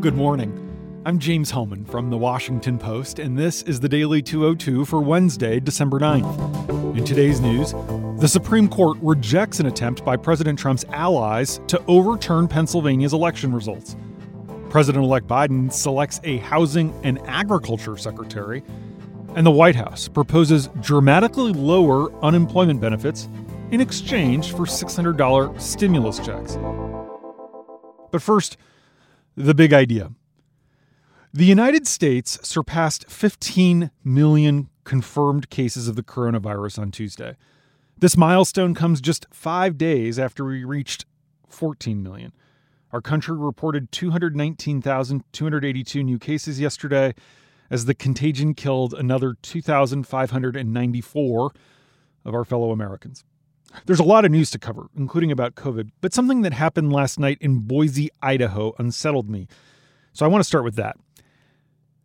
Good morning. I'm James Holman from The Washington Post, and this is The Daily 202 for Wednesday, December 9th. In today's news, the Supreme Court rejects an attempt by President Trump's allies to overturn Pennsylvania's election results. President-elect Biden selects a housing and agriculture secretary, and the White House proposes dramatically lower unemployment benefits in exchange for $600 stimulus checks. But first, the big idea. The United States surpassed 15 million confirmed cases of the coronavirus on Tuesday. This milestone comes just 5 days after we reached 14 million. Our country reported 219,282 new cases yesterday as the contagion killed another 2,594 of our fellow Americans. There's a lot of news to cover, including about COVID, but something that happened last night in Boise, Idaho, unsettled me. So I want to start with that.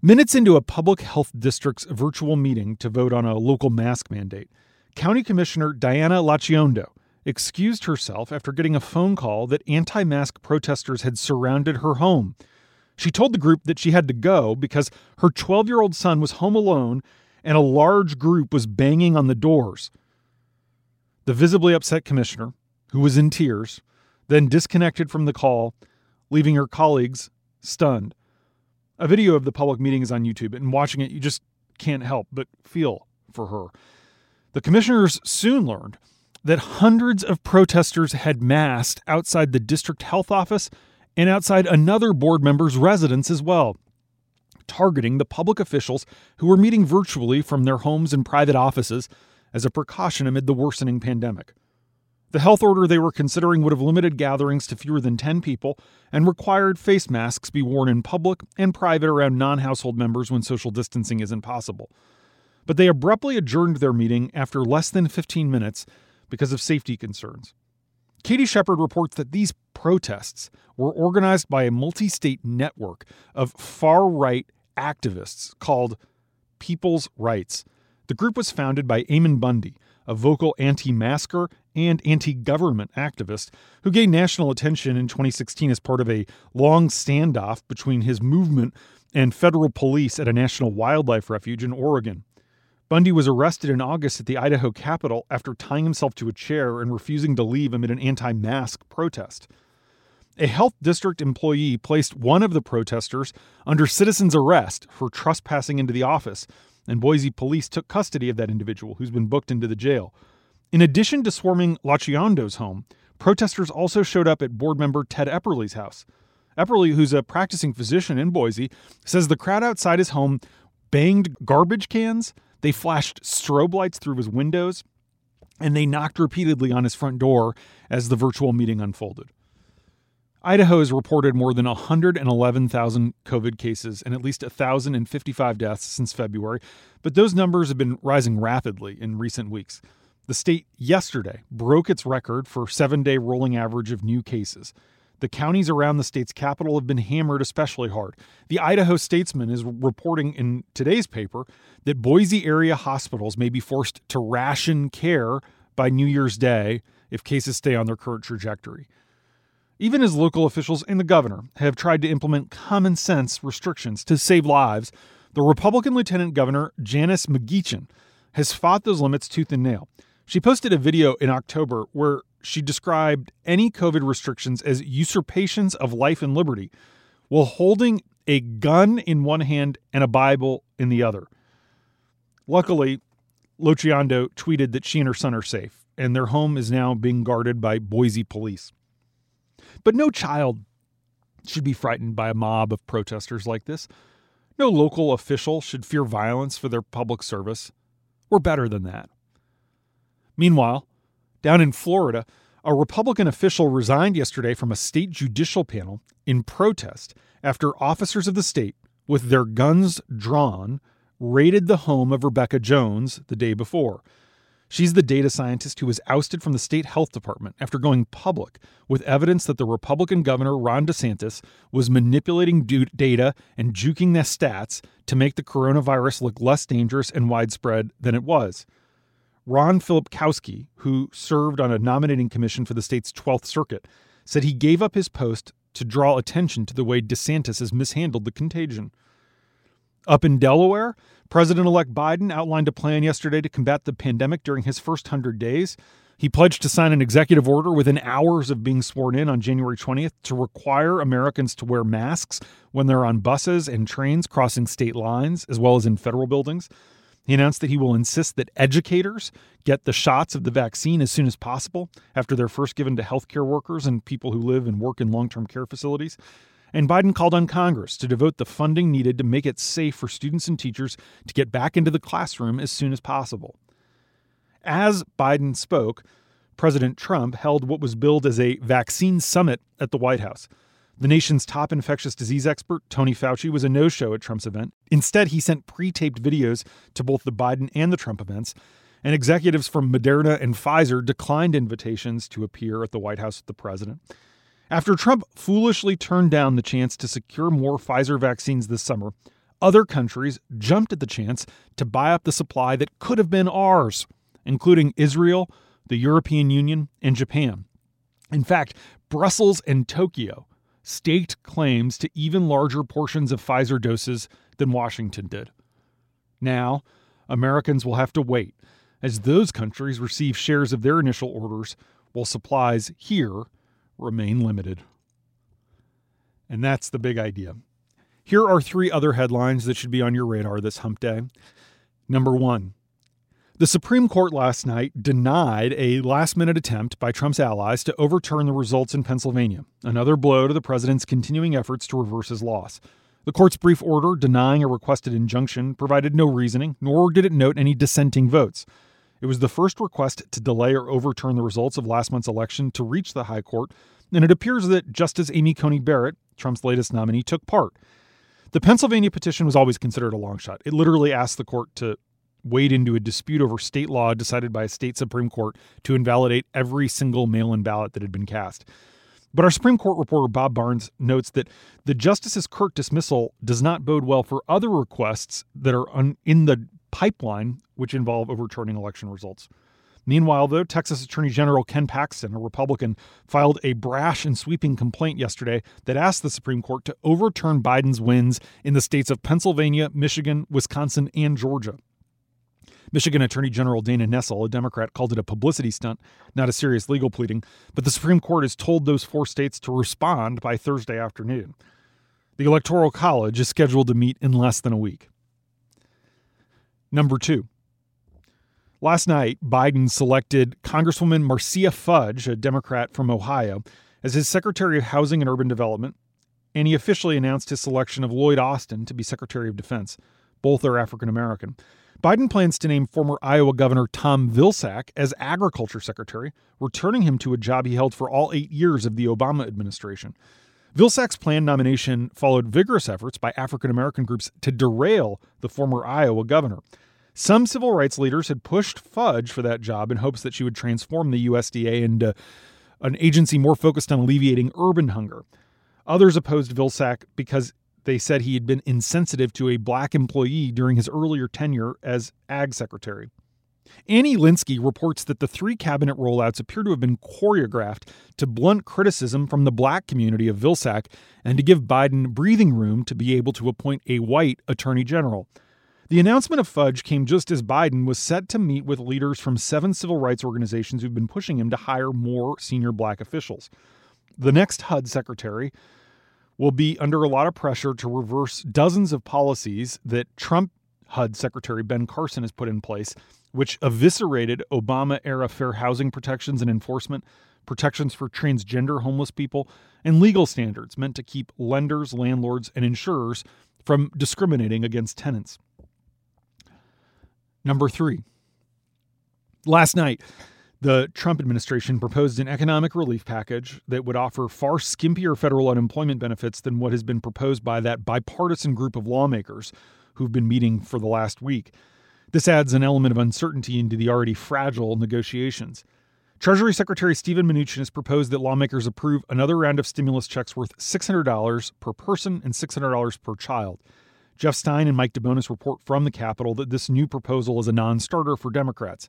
Minutes into a public health district's virtual meeting to vote on a local mask mandate, County Commissioner Diana Lachiondo excused herself after getting a phone call that anti-mask protesters had surrounded her home. She told the group that she had to go because her 12-year-old son was home alone and a large group was banging on the doors. The visibly upset commissioner, who was in tears, then disconnected from the call, leaving her colleagues stunned. A video of the public meeting is on YouTube, and watching it, you just can't help but feel for her. The commissioners soon learned that hundreds of protesters had massed outside the district health office and outside another board member's residence as well, targeting the public officials who were meeting virtually from their homes and private offices as a precaution amid the worsening pandemic. The health order they were considering would have limited gatherings to fewer than 10 people and required face masks be worn in public and private around non-household members when social distancing isn't possible. But they abruptly adjourned their meeting after less than 15 minutes because of safety concerns. Katie Shepard reports that these protests were organized by a multi-state network of far-right activists called People's Rights. The group was founded by Ammon Bundy, a vocal anti-masker and anti-government activist who gained national attention in 2016 as part of a long standoff between his movement and federal police at a national wildlife refuge in Oregon. Bundy was arrested in August at the Idaho Capitol after tying himself to a chair and refusing to leave amid an anti-mask protest. A health district employee placed one of the protesters under citizen's arrest for trespassing into the office, and Boise police took custody of that individual, who's been booked into the jail. In addition to swarming Lachiondo's home, protesters also showed up at board member Ted Epperly's house. Epperly, who's a practicing physician in Boise, says the crowd outside his home banged garbage cans, they flashed strobe lights through his windows, and they knocked repeatedly on his front door as the virtual meeting unfolded. Idaho has reported more than 111,000 COVID cases and at least 1,055 deaths since February, but those numbers have been rising rapidly in recent weeks. The state yesterday broke its record for seven-day rolling average of new cases. The counties around the state's capital have been hammered especially hard. The Idaho Statesman is reporting in today's paper that Boise area hospitals may be forced to ration care by New Year's Day if cases stay on their current trajectory. Even as local officials and the governor have tried to implement common sense restrictions to save lives, the Republican Lieutenant Governor Janice McGeechan has fought those limits tooth and nail. She posted a video in October where she described any COVID restrictions as usurpations of life and liberty while holding a gun in one hand and a Bible in the other. Luckily, Lachiondo tweeted that she and her son are safe, and their home is now being guarded by Boise police. But no child should be frightened by a mob of protesters like this. No local official should fear violence for their public service. We're better than that. Meanwhile, down in Florida, a Republican official resigned yesterday from a state judicial panel in protest after officers of the state, with their guns drawn, raided the home of Rebecca Jones the day before. She's the data scientist who was ousted from the state health department after going public with evidence that the Republican governor, Ron DeSantis, was manipulating data and juking the stats to make the coronavirus look less dangerous and widespread than it was. Ron Filipkowski, who served on a nominating commission for the state's 12th Circuit, said he gave up his post to draw attention to the way DeSantis has mishandled the contagion. Up in Delaware, President-elect Biden outlined a plan yesterday to combat the pandemic during his first 100 days. He pledged to sign an executive order within hours of being sworn in on January 20th to require Americans to wear masks when they're on buses and trains crossing state lines, as well as in federal buildings. He announced that he will insist that educators get the shots of the vaccine as soon as possible after they're first given to healthcare workers and people who live and work in long-term care facilities. And Biden called on Congress to devote the funding needed to make it safe for students and teachers to get back into the classroom as soon as possible. As Biden spoke, President Trump held what was billed as a vaccine summit at the White House. The nation's top infectious disease expert, Tony Fauci, was a no-show at Trump's event. Instead, he sent pre-taped videos to both the Biden and the Trump events, and executives from Moderna and Pfizer declined invitations to appear at the White House with the president. After Trump foolishly turned down the chance to secure more Pfizer vaccines this summer, other countries jumped at the chance to buy up the supply that could have been ours, including Israel, the European Union, and Japan. In fact, Brussels and Tokyo staked claims to even larger portions of Pfizer doses than Washington did. Now, Americans will have to wait as those countries receive shares of their initial orders while supplies here remain limited. And that's the big idea. Here are three other headlines that should be on your radar this hump day. Number one, the Supreme Court last night denied a last-minute attempt by Trump's allies to overturn the results in Pennsylvania, another blow to the president's continuing efforts to reverse his loss. The court's brief order denying a requested injunction provided no reasoning, nor did it note any dissenting votes. It was the first request to delay or overturn the results of last month's election to reach the high court, and it appears that Justice Amy Coney Barrett, Trump's latest nominee, took part. The Pennsylvania petition was always considered a long shot. It literally asked the court to wade into a dispute over state law decided by a state Supreme Court to invalidate every single mail-in ballot that had been cast. But our Supreme Court reporter Bob Barnes notes that the justice's curt dismissal does not bode well for other requests that are in the pipeline, which involve overturning election results. Meanwhile, though, Texas Attorney General Ken Paxton, a Republican, filed a brash and sweeping complaint yesterday that asked the Supreme Court to overturn Biden's wins in the states of Pennsylvania, Michigan, Wisconsin, and Georgia. Michigan Attorney General Dana Nessel, a Democrat, called it a publicity stunt, not a serious legal pleading, but the Supreme Court has told those four states to respond by Thursday afternoon. The Electoral College is scheduled to meet in less than a week. Number two, last night, Biden selected Congresswoman Marcia Fudge, a Democrat from Ohio, as his Secretary of Housing and Urban Development, and he officially announced his selection of Lloyd Austin to be Secretary of Defense. Both are African American. Biden plans to name former Iowa Governor Tom Vilsack as Agriculture Secretary, returning him to a job he held for all 8 years of the Obama administration. Vilsack's planned nomination followed vigorous efforts by African American groups to derail the former Iowa governor. Some civil rights leaders had pushed Fudge for that job in hopes that she would transform the USDA into an agency more focused on alleviating urban hunger. Others opposed Vilsack because they said he had been insensitive to a black employee during his earlier tenure as Ag Secretary. Annie Linsky reports that the three cabinet rollouts appear to have been choreographed to blunt criticism from the black community of Vilsack and to give Biden breathing room to be able to appoint a white attorney general. The announcement of Fudge came just as Biden was set to meet with leaders from 7 civil rights organizations who've been pushing him to hire more senior black officials. The next HUD secretary will be under a lot of pressure to reverse dozens of policies that Trump HUD Secretary Ben Carson has put in place, which eviscerated Obama-era fair housing protections and enforcement, protections for transgender homeless people, and legal standards meant to keep lenders, landlords, and insurers from discriminating against tenants. Number three, last night, the Trump administration proposed an economic relief package that would offer far skimpier federal unemployment benefits than what has been proposed by that bipartisan group of lawmakers who've been meeting for the last week. This adds an element of uncertainty into the already fragile negotiations. Treasury Secretary Steven Mnuchin has proposed that lawmakers approve another round of stimulus checks worth $600 per person and $600 per child. Jeff Stein and Mike DeBonis report from the Capitol that this new proposal is a non-starter for Democrats.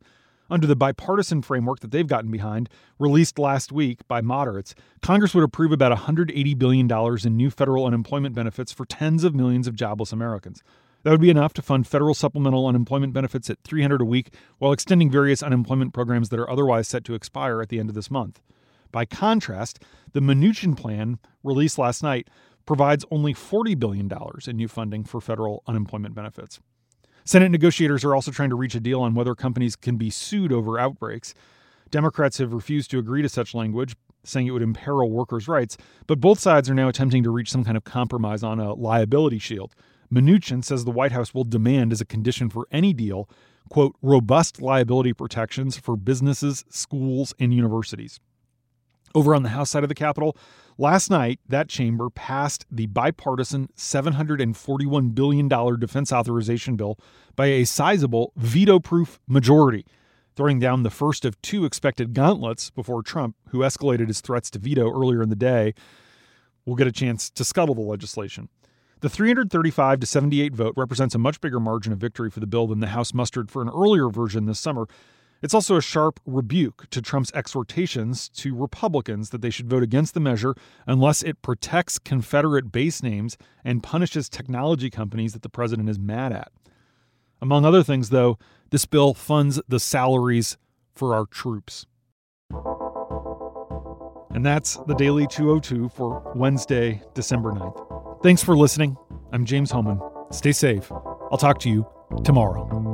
under the bipartisan framework that they've gotten behind, released last week by moderates, Congress would approve about $180 billion in new federal unemployment benefits for tens of millions of jobless Americans. That would be enough to fund federal supplemental unemployment benefits at $300 a week while extending various unemployment programs that are otherwise set to expire at the end of this month. By contrast, the Mnuchin plan, released last night, provides only $40 billion in new funding for federal unemployment benefits. Senate negotiators are also trying to reach a deal on whether companies can be sued over outbreaks. Democrats have refused to agree to such language, saying it would imperil workers' rights, but both sides are now attempting to reach some kind of compromise on a liability shield. Mnuchin says the White House will demand as a condition for any deal, quote, robust liability protections for businesses, schools, and universities. Over on the House side of the Capitol, last night, that chamber passed the bipartisan $741 billion defense authorization bill by a sizable veto-proof majority, throwing down the first of two expected gauntlets before Trump, who escalated his threats to veto earlier in the day, will get a chance to scuttle the legislation. The 335 to 78 vote represents a much bigger margin of victory for the bill than the House mustered for an earlier version this summer. It's also a sharp rebuke to Trump's exhortations to Republicans that they should vote against the measure unless it protects Confederate base names and punishes technology companies that the president is mad at. Among other things, though, this bill funds the salaries for our troops. And that's the Daily 202 for Wednesday, December 9th. Thanks for listening. I'm James Holman. Stay safe. I'll talk to you tomorrow.